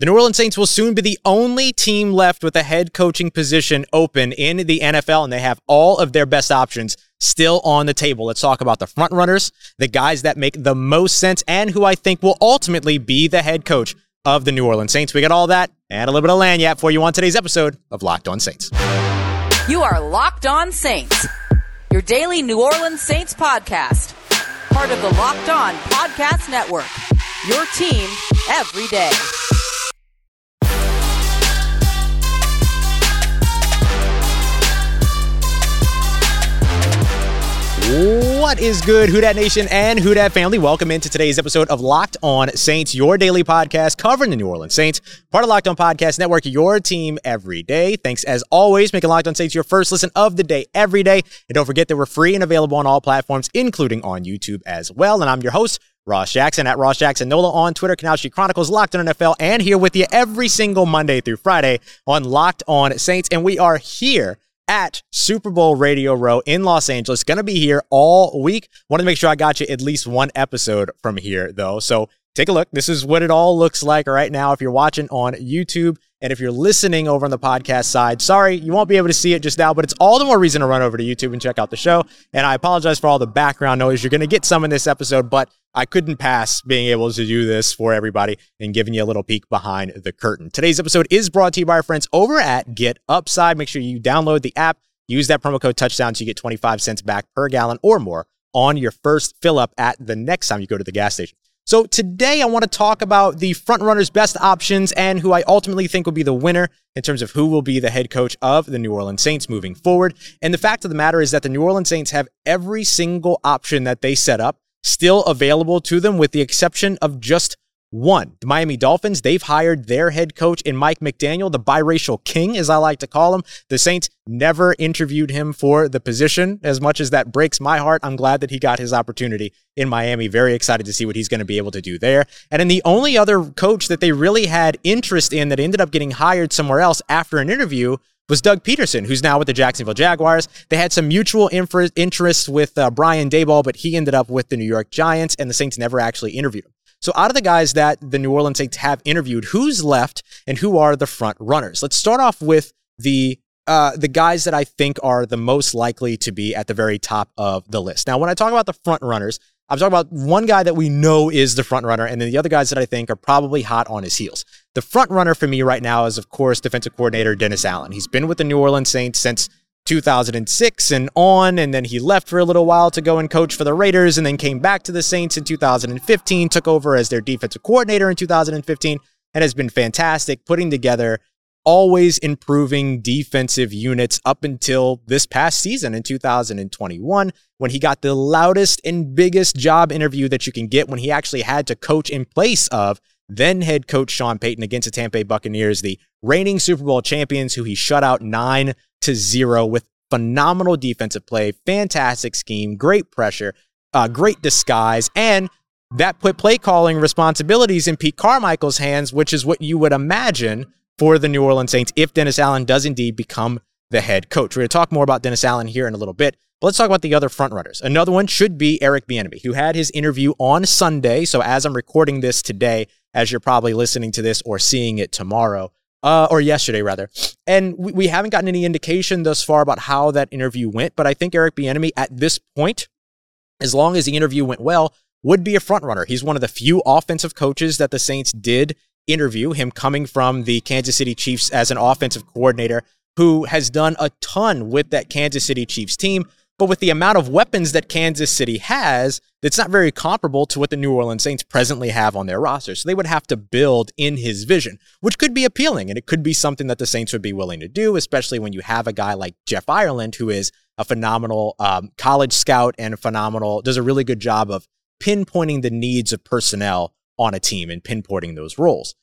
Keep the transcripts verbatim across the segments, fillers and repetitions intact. The New Orleans Saints will soon be the only team left with a head coaching position open in the N F L, and they have all of their best options still on the table. Let's talk about the front runners, the guys that make the most sense, and who I think will ultimately be the head coach of the New Orleans Saints. We got all that and a little bit of Lanyap for you on today's episode of Locked On Saints. You are Locked On Saints, your daily New Orleans Saints podcast, part of the Locked On Podcast Network, your team every day. What is good, Houdat Nation and Houdat family? Welcome into today's episode of Locked On Saints, your daily podcast covering the New Orleans Saints, part of Locked On Podcast Network, your team every day. Thanks, as always, making Locked On Saints your first listen of the day every day. And don't forget that we're free and available on all platforms, including on YouTube as well. And I'm your host, Ross Jackson, at Ross Jackson Nola on Twitter, Canal Street Chronicles, Locked On N F L, and here with you every single Monday through Friday on Locked On Saints. And we are here at Super Bowl Radio Row in Los Angeles. Going to be here all week. Want to make sure I got you at least one episode from here, though. So take a look. This is what it all looks like right now. If you're watching on YouTube and if you're listening over on the podcast side, sorry, you won't be able to see it just now, but it's all the more reason to run over to YouTube and check out the show. And I apologize for all the background noise. You're going to get some in this episode, but I couldn't pass being able to do this for everybody and giving you a little peek behind the curtain. Today's episode is brought to you by our friends over at GetUpside. Make sure you download the app, use that promo code touchdown so you get twenty-five cents back per gallon or more on your first fill up at the next time you go to the gas station. So today I want to talk about the front runners' best options and who I ultimately think will be the winner in terms of who will be the head coach of the New Orleans Saints moving forward. And the fact of the matter is that the New Orleans Saints have every single option that they set up still available to them, with the exception of just one. The Miami Dolphins, they've hired their head coach in Mike McDaniel, the biracial king, as I like to call him. The Saints never interviewed him for the position. As much as that breaks my heart, I'm glad that he got his opportunity in Miami. Very excited to see what he's going to be able to do there. And then the only other coach that they really had interest in that ended up getting hired somewhere else after an interview was Doug Peterson, who's now with the Jacksonville Jaguars. They had some mutual infra- interests with uh, Brian Daboll, but he ended up with the New York Giants, and the Saints never actually interviewed him. So out of the guys that the New Orleans Saints have interviewed, who's left and who are the front runners? Let's start off with the uh, the guys that I think are the most likely to be at the very top of the list. Now, when I talk about the front runners, I'm talking about one guy that we know is the front runner, and then the other guys that I think are probably hot on his heels. The front runner for me right now is, of course, defensive coordinator Dennis Allen. He's been with the New Orleans Saints since two thousand six and on, and then he left for a little while to go and coach for the Raiders, and then came back to the Saints in two thousand fifteen, took over as their defensive coordinator in two thousand fifteen, and has been fantastic putting together always improving defensive units up until this past season in two thousand twenty-one, when he got the loudest and biggest job interview that you can get, when he actually had to coach in place of then head coach Sean Payton against the Tampa Bay Buccaneers, the reigning Super Bowl champions, who he shut out nine to zero with phenomenal defensive play, fantastic scheme, great pressure, uh, great disguise, and that put play calling responsibilities in Pete Carmichael's hands, which is what you would imagine for the New Orleans Saints if Dennis Allen does indeed become the head coach. We're going to talk more about Dennis Allen here in a little bit, but let's talk about the other frontrunners. Another one should be Eric Bieniemy, who had his interview on Sunday. So as I'm recording this today, as you're probably listening to this or seeing it tomorrow, uh, or yesterday rather, and we, we haven't gotten any indication thus far about how that interview went, but I think Eric Bieniemy at this point, as long as the interview went well, would be a frontrunner. He's one of the few offensive coaches that the Saints did interview, him coming from the Kansas City Chiefs as an offensive coordinator who has done a ton with that Kansas City Chiefs team. But with the amount of weapons that Kansas City has, that's not very comparable to what the New Orleans Saints presently have on their roster. So they would have to build in his vision, which could be appealing, and it could be something that the Saints would be willing to do, especially when you have a guy like Jeff Ireland, who is a phenomenal um, college scout and phenomenal, does a really good job of pinpointing the needs of personnel on a team and pinpointing those roles.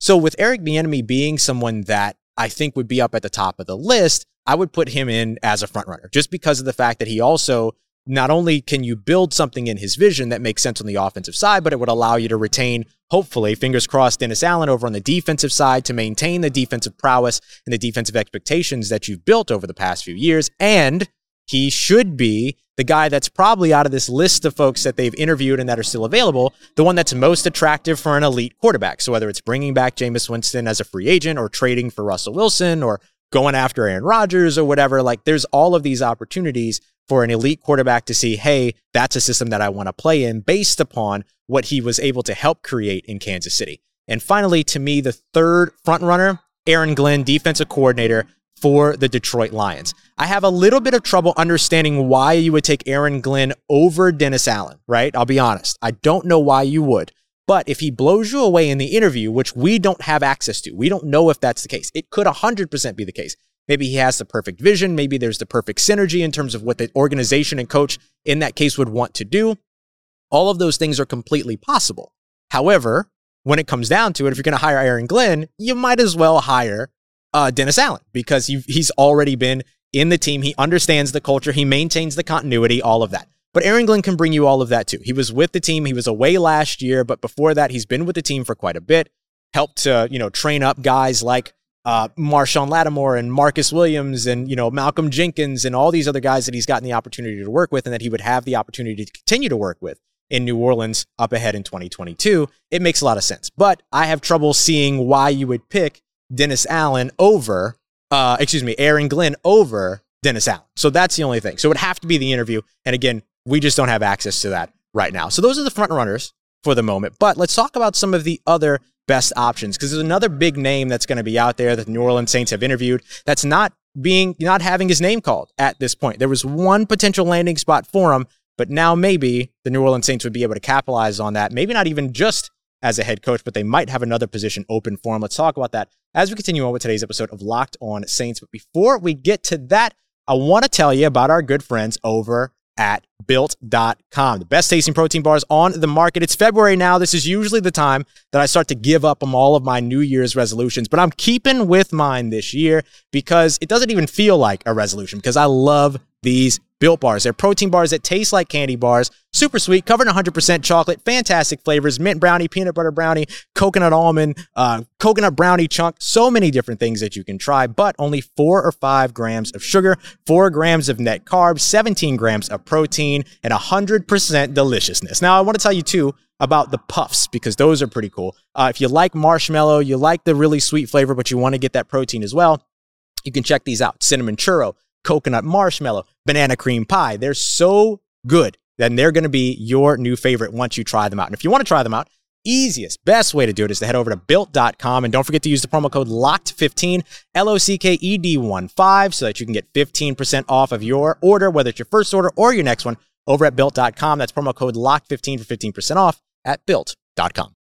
So with Eric Bieniemy being someone that I think would be up at the top of the list, I would put him in as a front runner just because of the fact that he also, not only can you build something in his vision that makes sense on the offensive side, but it would allow you to retain, hopefully, fingers crossed, Dennis Allen over on the defensive side to maintain the defensive prowess and the defensive expectations that you've built over the past few years. And He should be the guy that's probably out of this list of folks that they've interviewed and that are still available, the one that's most attractive for an elite quarterback. So whether it's bringing back Jameis Winston as a free agent or trading for Russell Wilson or going after Aaron Rodgers or whatever, like there's all of these opportunities for an elite quarterback to see, hey, that's a system that I want to play in based upon what he was able to help create in Kansas City. And finally, to me, the third front runner, Aaron Glenn, defensive coordinator for the Detroit Lions. I have a little bit of trouble understanding why you would take Aaron Glenn over Dennis Allen, right? I'll be honest. I don't know why you would. But if he blows you away in the interview, which we don't have access to, we don't know if that's the case. It could one hundred percent be the case. Maybe he has the perfect vision. Maybe there's the perfect synergy in terms of what the organization and coach in that case would want to do. All of those things are completely possible. However, when it comes down to it, if you're going to hire Aaron Glenn, you might as well hire uh, Dennis Allen because you've, he's already been in the team. He understands the culture. He maintains the continuity, all of that. But Aaron Glenn can bring you all of that too. He was with the team. He was away last year, but before that, he's been with the team for quite a bit, helped to, you know, train up guys like Uh, Marshawn Lattimore and Marcus Williams and, you know, Malcolm Jenkins and all these other guys that he's gotten the opportunity to work with and that he would have the opportunity to continue to work with in New Orleans up ahead in twenty twenty-two. It makes a lot of sense, but I have trouble seeing why you would pick Dennis Allen over, uh, excuse me, Aaron Glenn over Dennis Allen. So that's the only thing. So it would have to be the interview. And again, we just don't have access to that right now. So those are the front runners for the moment, but let's talk about some of the other best options, because there's another big name that's going to be out there that the New Orleans Saints have interviewed that's not being, not having his name called at this point. There was one potential landing spot for him, but now maybe the New Orleans Saints would be able to capitalize on that. Maybe not even just as a head coach, but they might have another position open for him. Let's talk about that as we continue on with today's episode of Locked On Saints. But before we get to that, I want to tell you about our good friends over at built dot com, the best tasting protein bars on the market. It's February now. This is usually the time that I start to give up on all of my New Year's resolutions, but I'm keeping with mine this year because it doesn't even feel like a resolution because I love these Built Bars. They're protein bars that taste like candy bars, super sweet, covered in one hundred percent chocolate, fantastic flavors, mint brownie, peanut butter brownie, coconut almond, uh, coconut brownie chunk, so many different things that you can try, but only four or five grams of sugar, four grams of net carbs, seventeen grams of protein, and one hundred percent deliciousness. Now, I want to tell you too about the puffs because those are pretty cool. Uh, if you like marshmallow, you like the really sweet flavor, but you want to get that protein as well, you can check these out. Cinnamon churro, coconut marshmallow, banana cream pie. They're so good. Then they're going to be your new favorite once you try them out. And if you want to try them out, easiest, best way to do it is to head over to built dot com. And don't forget to use the promo code locked fifteen, L O C K E D one five, so that you can get fifteen percent off of your order, whether it's your first order or your next one, over at built dot com. That's promo code locked fifteen for fifteen percent off at built dot com.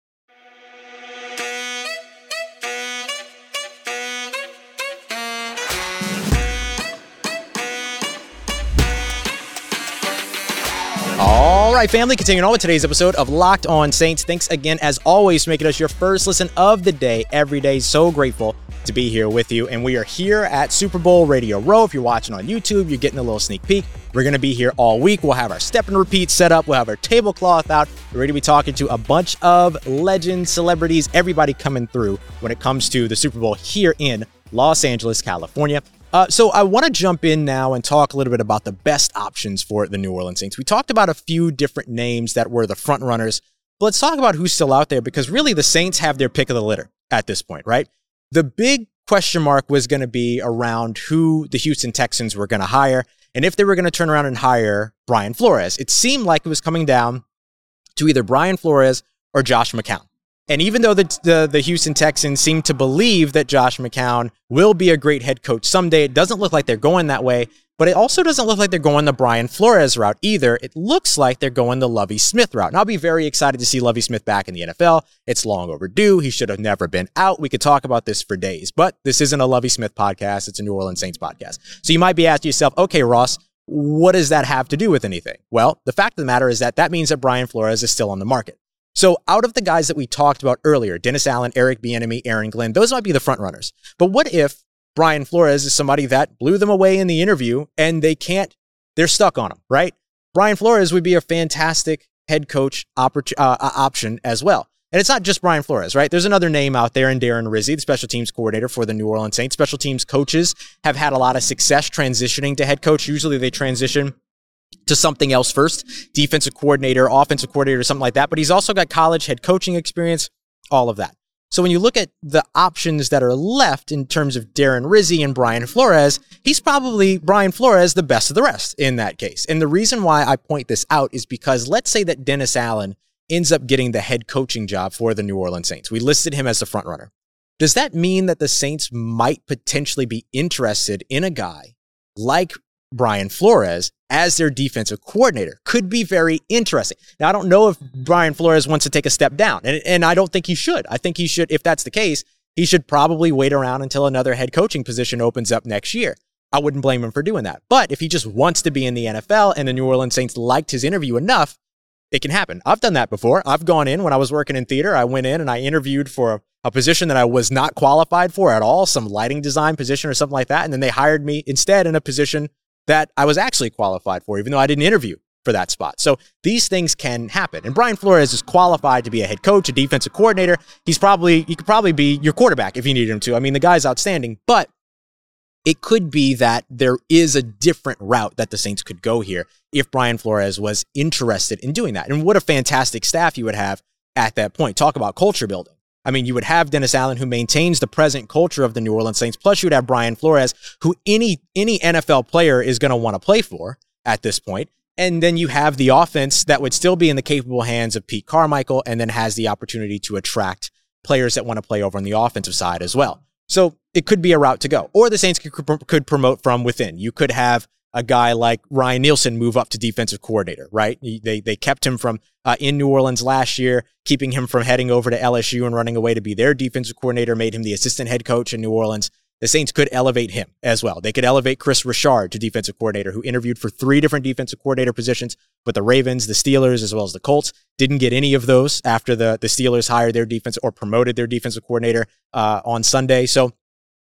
All right, family, continuing on with today's episode of Locked On Saints. Thanks again, as always, for making us your first listen of the day every day. So grateful to be here with you. And we are here at Super Bowl Radio Row. If you're watching on YouTube, you're getting a little sneak peek. We're going to be here all week. We'll have our step and repeat set up. We'll have our tablecloth out. We're going to be talking to a bunch of legends, celebrities, everybody coming through when it comes to the Super Bowl here in Los Angeles, California. Uh, so I want to jump in now and talk a little bit about the best options for the New Orleans Saints. We talked about a few different names that were the front runners, but let's talk about who's still out there because really the Saints have their pick of the litter at this point, right? The big question mark was going to be around who the Houston Texans were going to hire and if they were going to turn around and hire Brian Flores. It seemed like it was coming down to either Brian Flores or Josh McCown. And even though the, the the Houston Texans seem to believe that Josh McCown will be a great head coach someday, it doesn't look like they're going that way, but it also doesn't look like they're going the Brian Flores route either. It looks like they're going the Lovie Smith route. And I'll be very excited to see Lovie Smith back in the N F L. It's long overdue. He should have never been out. We could talk about this for days, but this isn't a Lovie Smith podcast. It's a New Orleans Saints podcast. So you might be asking yourself, okay, Ross, what does that have to do with anything? Well, the fact of the matter is that that means that Brian Flores is still on the market. So out of the guys that we talked about earlier, Dennis Allen, Eric Bieniemy, Aaron Glenn, those might be the front runners. But what if Brian Flores is somebody that blew them away in the interview and they can't, they're stuck on him, right? Brian Flores would be a fantastic head coach oppor- uh, option as well. And it's not just Brian Flores, right? There's another name out there in Darren Rizzi, the special teams coordinator for the New Orleans Saints. Special teams coaches have had a lot of success transitioning to head coach. Usually they transition to something else first, defensive coordinator, offensive coordinator, something like that. But he's also got college head coaching experience, all of that. So when you look at the options that are left in terms of Darren Rizzi and Brian Flores, he's probably, Brian Flores, the best of the rest in that case. And the reason why I point this out is because let's say that Dennis Allen ends up getting the head coaching job for the New Orleans Saints. We listed him as the front runner. Does that mean that the Saints might potentially be interested in a guy like Brian Flores as their defensive coordinator? Could be very interesting. Now, I don't know if Brian Flores wants to take a step down, and, and I don't think he should. I think he should, if that's the case, he should probably wait around until another head coaching position opens up next year. I wouldn't blame him for doing that. But if he just wants to be in the N F L and the New Orleans Saints liked his interview enough, it can happen. I've done that before. I've gone in when I was working in theater. I went in and I interviewed for a, a position that I was not qualified for at all, some lighting design position or something like that. And then they hired me instead in a position that I was actually qualified for, even though I didn't interview for that spot. So these things can happen. And Brian Flores is qualified to be a head coach, a defensive coordinator. He's probably, he could probably be your quarterback if you needed him to. I mean, the guy's outstanding, but it could be that there is a different route that the Saints could go here if Brian Flores was interested in doing that. And what a fantastic staff you would have at that point. Talk about culture building. I mean, you would have Dennis Allen, who maintains the present culture of the New Orleans Saints, plus you would have Brian Flores, who any any N F L player is going to want to play for at this point. And then you have the offense that would still be in the capable hands of Pete Carmichael and then has the opportunity to attract players that want to play over on the offensive side as well. So it could be a route to go, or the Saints could, could promote from within. You could have a guy like Ryan Nielsen move up to defensive coordinator, right? They they kept him from uh, in New Orleans last year, keeping him from heading over to L S U and running away to be their defensive coordinator, made him the assistant head coach in New Orleans. The Saints could elevate him as well. They could elevate Chris Richard to defensive coordinator, who interviewed for three different defensive coordinator positions with the Ravens, the Steelers, as well as the Colts. Didn't get any of those after the, the Steelers hired their defense or promoted their defensive coordinator uh, on Sunday. So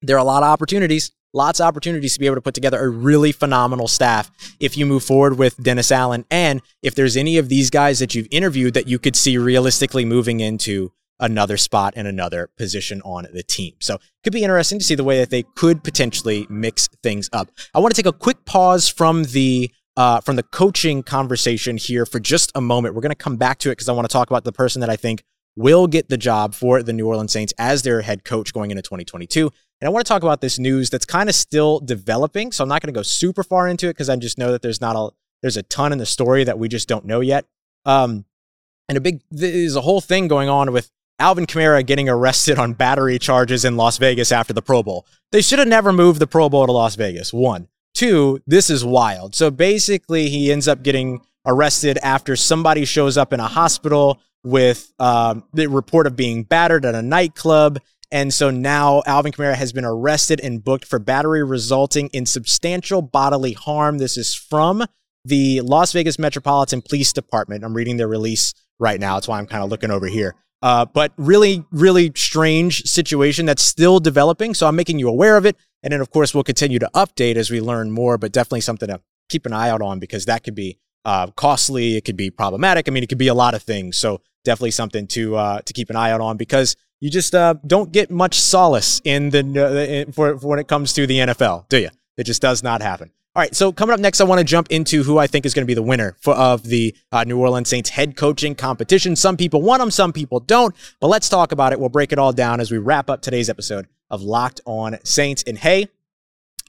there are a lot of opportunities. Lots of opportunities to be able to put together a really phenomenal staff if you move forward with Dennis Allen, and if there's any of these guys that you've interviewed that you could see realistically moving into another spot and another position on the team. So it could be interesting to see the way that they could potentially mix things up. I want to take a quick pause from the uh, from the coaching conversation here for just a moment. We're going to come back to it because I want to talk about the person that I think will get the job for the New Orleans Saints as their head coach going into twenty twenty-two. And I want to talk about this news that's kind of still developing. So I'm not going to go super far into it because I just know that there's not a there's a ton in the story that we just don't know yet. Um, and a big there's a whole thing going on with Alvin Kamara getting arrested on battery charges in Las Vegas after the Pro Bowl. They should have never moved the Pro Bowl to Las Vegas. One, two, this is wild. So basically, he ends up getting arrested after somebody shows up in a hospital with um, the report of being battered at a nightclub. And so now Alvin Kamara has been arrested and booked for battery resulting in substantial bodily harm. This is from the Las Vegas Metropolitan Police Department. I'm reading their release right now. That's why I'm kind of looking over here. Uh, but really, really strange situation that's still developing. So I'm making you aware of it. And then, of course, we'll continue to update as we learn more, but definitely something to keep an eye out on because that could be uh, costly. It could be problematic. I mean, it could be a lot of things. So definitely something to uh, to keep an eye out on because you just uh, don't get much solace in the in, for, for when it comes to the N F L, do you? It just does not happen. All right, so coming up next, I want to jump into who I think is going to be the winner for, of the uh, New Orleans Saints head coaching competition. Some people want them, some people don't, but let's talk about it. We'll break it all down as we wrap up today's episode of Locked On Saints. And hey,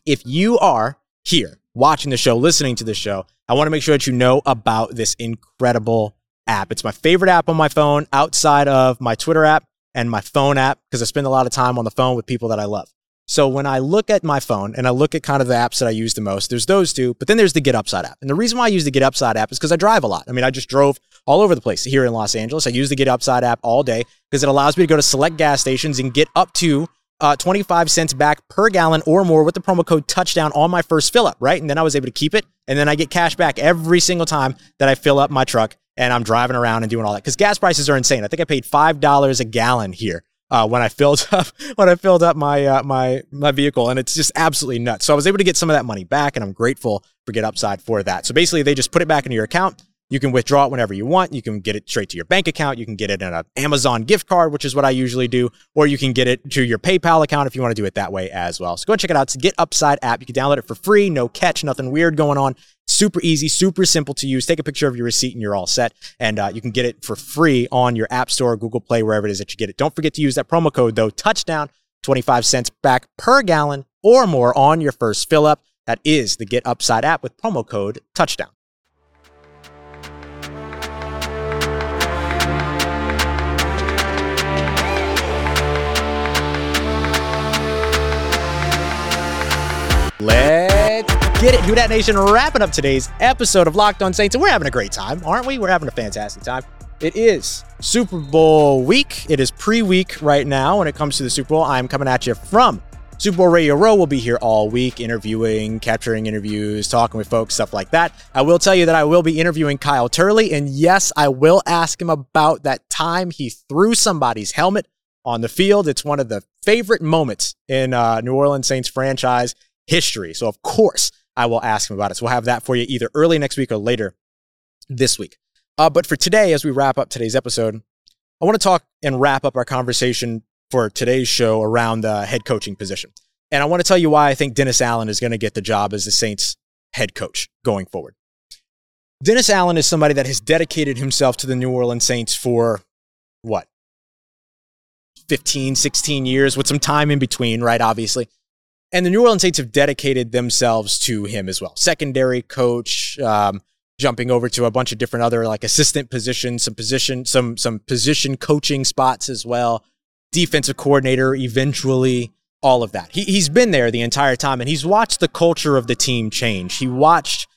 if you are here watching the show, listening to the show, I want to make sure that you know about this incredible app. It's my favorite app on my phone outside of my Twitter app and my phone app because I spend a lot of time on the phone with people that I love. So when I look at my phone and I look at kind of the apps that I use the most, there's those two, but then there's the GetUpside app. And the reason why I use the GetUpside app is because I drive a lot. I mean, I just drove all over the place here in Los Angeles. I use the GetUpside app all day because it allows me to go to select gas stations and get up to uh, twenty-five cents back per gallon or more with the promo code touchdown on my first fill up, right? And then I was able to keep it. And then I get cash back every single time that I fill up my truck and I'm driving around and doing all that because gas prices are insane. I think I paid five dollars a gallon here uh, when I filled up when I filled up my uh, my my vehicle, and it's just absolutely nuts. So I was able to get some of that money back, and I'm grateful for GetUpside for that. So basically, they just put it back into your account. You can withdraw it whenever you want. You can get it straight to your bank account. You can get it in an Amazon gift card, which is what I usually do, or you can get it to your PayPal account if you want to do it that way as well. So go and check it out. It's the GetUpside app. You can download it for free. No catch, nothing weird going on. Super easy, super simple to use. Take a picture of your receipt and you're all set. And uh, you can get it for free on your App Store, Google Play, wherever it is that you get it. Don't forget to use that promo code, though, touchdown, twenty-five cents back per gallon or more on your first fill up. That is the GetUpside app with promo code touchdown. Let's get it. Do That Nation, wrapping up today's episode of Locked On Saints. And we're having a great time, aren't we? We're having a fantastic time. It is Super Bowl week. It is pre-week right now when it comes to the Super Bowl. I'm coming at you from Super Bowl Radio Row. We'll be here all week interviewing, capturing interviews, talking with folks, stuff like that. I will tell you that I will be interviewing Kyle Turley. And yes, I will ask him about that time he threw somebody's helmet on the field. It's one of the favorite moments in uh, New Orleans Saints franchise history. So, of course, I will ask him about it. So we'll have that for you either early next week or later this week. Uh, but for today, as we wrap up today's episode, I want to talk and wrap up our conversation for today's show around the head coaching position. And I want to tell you why I think Dennis Allen is going to get the job as the Saints head coach going forward. Dennis Allen is somebody that has dedicated himself to the New Orleans Saints for what? fifteen, sixteen years with some time in between, right? Obviously. And the New Orleans Saints have dedicated themselves to him as well. Secondary coach, um, jumping over to a bunch of different other like assistant positions, some position, some some position coaching spots as well. Defensive coordinator, eventually, all of that. He he's been there the entire time, and he's watched the culture of the team change. He watched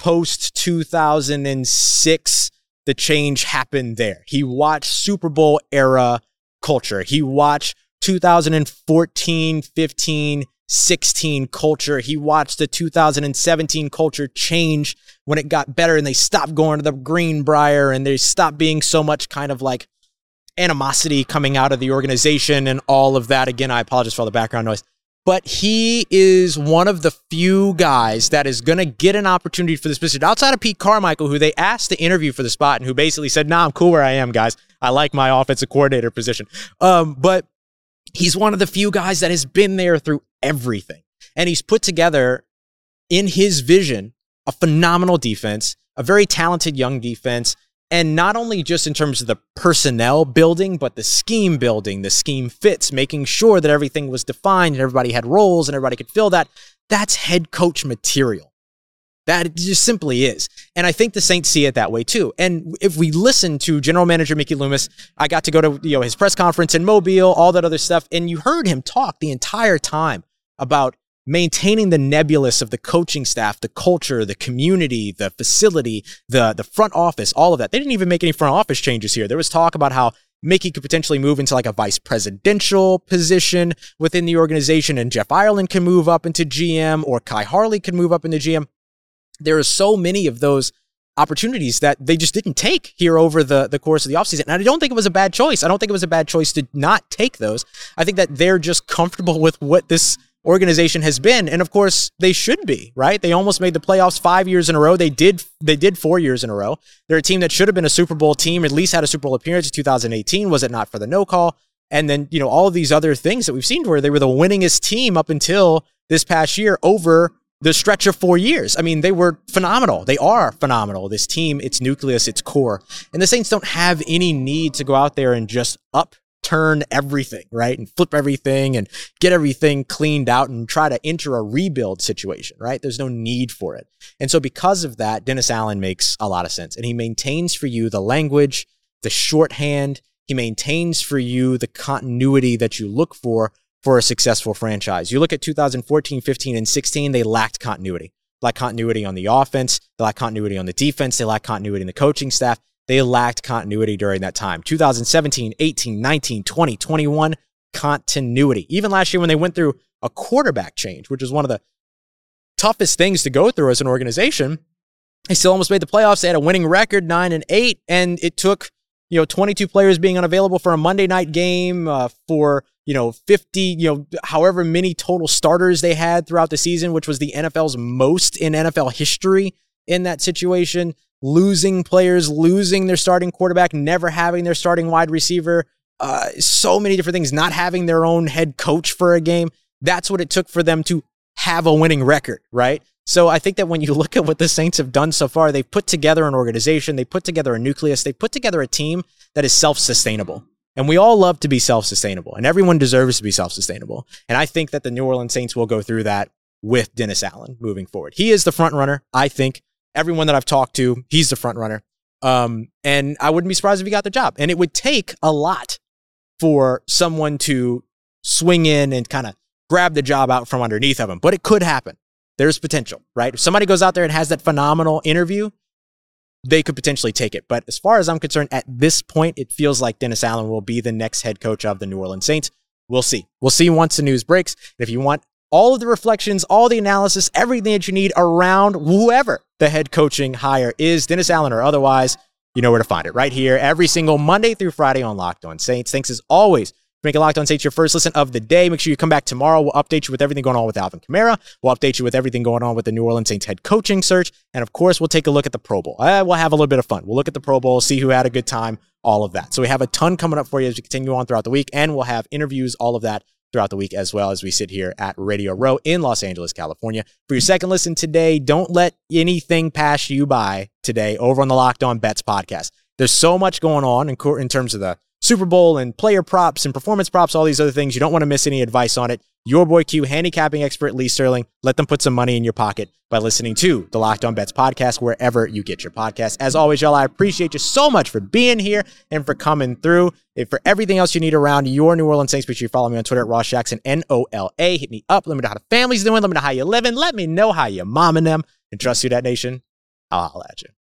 post two thousand six the change happen there. He watched Super Bowl era culture. He watched twenty fourteen, fifteen, sixteen culture. He watched the two thousand seventeen culture change when it got better and they stopped going to the Greenbrier and they stopped being so much kind of like animosity coming out of the organization and all of that. Again, I apologize for all the background noise, but he is one of the few guys that is going to get an opportunity for this position outside of Pete Carmichael, who they asked to interview for the spot and who basically said, nah, I'm cool where I am, guys. I like my offensive coordinator position. Um, but he's one of the few guys that has been there through everything. And he's put together, in his vision, a phenomenal defense, a very talented young defense, and not only just in terms of the personnel building, but the scheme building, the scheme fits, making sure that everything was defined and everybody had roles and everybody could fill that. That's head coach material. That just simply is. And I think the Saints see it that way too. And if we listen to General Manager Mickey Loomis, I got to go to you know his press conference in Mobile, all that other stuff, and you heard him talk the entire time about maintaining the nebulous of the coaching staff, the culture, the community, the facility, the, the front office, all of that. They didn't even make any front office changes here. There was talk about how Mickey could potentially move into like a vice presidential position within the organization, and Jeff Ireland can move up into G M, or Kai Harley can move up into G M. There are so many of those opportunities that they just didn't take here over the, the course of the offseason. And I don't think it was a bad choice. I don't think it was a bad choice to not take those. I think that they're just comfortable with what this organization has been. And of course they should be, right? They almost made the playoffs five years in a row. They did, they did four years in a row. They're a team that should have been a Super Bowl team, at least had a Super Bowl appearance in two thousand eighteen. Was it not for the no call? And then, you know, all of these other things that we've seen where they were the winningest team up until this past year over the stretch of four years. I mean, they were phenomenal. They are phenomenal. This team, its nucleus, its core. And the Saints don't have any need to go out there and just up turn everything, right? And flip everything and get everything cleaned out and try to enter a rebuild situation, right? There's no need for it. And so because of that, Dennis Allen makes a lot of sense. And he maintains for you the language, the shorthand. He maintains for you the continuity that you look for for a successful franchise. You look at two thousand fourteen, fifteen, and sixteen, they lacked continuity. They lacked continuity on the offense. They lacked continuity on the defense. They lacked continuity in the coaching staff. They lacked continuity during that time. two thousand seventeen, eighteen, nineteen, twenty, twenty-one, continuity. Even last year when they went through a quarterback change, which is one of the toughest things to go through as an organization, they still almost made the playoffs. They had a winning record, nine and eight, and it took you know twenty-two players being unavailable for a Monday night game, uh, for you know fifty, you know however many total starters they had throughout the season, which was the N F L's most in N F L history in that situation. losing players, losing their starting quarterback, never having their starting wide receiver, uh, so many different things, not having their own head coach for a game. That's what it took for them to have a winning record, right? So I think that when you look at what the Saints have done so far, they've put together an organization, they put together a nucleus, they put together a team that is self-sustainable. And we all love to be self-sustainable, and everyone deserves to be self-sustainable. And I think that the New Orleans Saints will go through that with Dennis Allen moving forward. He is the front runner, I think. Everyone that I've talked to, he's the front runner. Um, and I wouldn't be surprised if he got the job. And it would take a lot for someone to swing in and kind of grab the job out from underneath of him. But it could happen. There's potential, right? If somebody goes out there and has that phenomenal interview, they could potentially take it. But as far as I'm concerned, at this point, it feels like Dennis Allen will be the next head coach of the New Orleans Saints. We'll see. We'll see once the news breaks. And if you want all of the reflections, all the analysis, everything that you need around whoever the head coaching hire is, Dennis Allen or otherwise, you know where to find it. Right here every single Monday through Friday on Locked On Saints. Thanks as always for making Locked On Saints your first listen of the day. Make sure you come back tomorrow. We'll update you with everything going on with Alvin Kamara. We'll update you with everything going on with the New Orleans Saints head coaching search. And of course, we'll take a look at the Pro Bowl. Uh, we'll have a little bit of fun. We'll look at the Pro Bowl, see who had a good time, all of that. So we have a ton coming up for you as we continue on throughout the week. And we'll have interviews, all of that, throughout the week as well as we sit here at Radio Row in Los Angeles, California. For your second listen today, don't let anything pass you by today over on the Locked On Bets podcast. There's so much going on in, co- in terms of the Super Bowl and player props and performance props, all these other things. You don't want to miss any advice on it. Your boy Q, handicapping expert Lee Sterling, let them put some money in your pocket by listening to the Locked On Bets podcast wherever you get your podcast. As always, y'all, I appreciate you so much for being here and for coming through. If for everything else you need around your New Orleans Saints, make sure you follow me on Twitter at Ross Jackson, N O L A. Hit me up. Let me know how the family's doing. Let me know how you're living. Let me know how your mom and them. And trust you, that nation. I'll holler at you.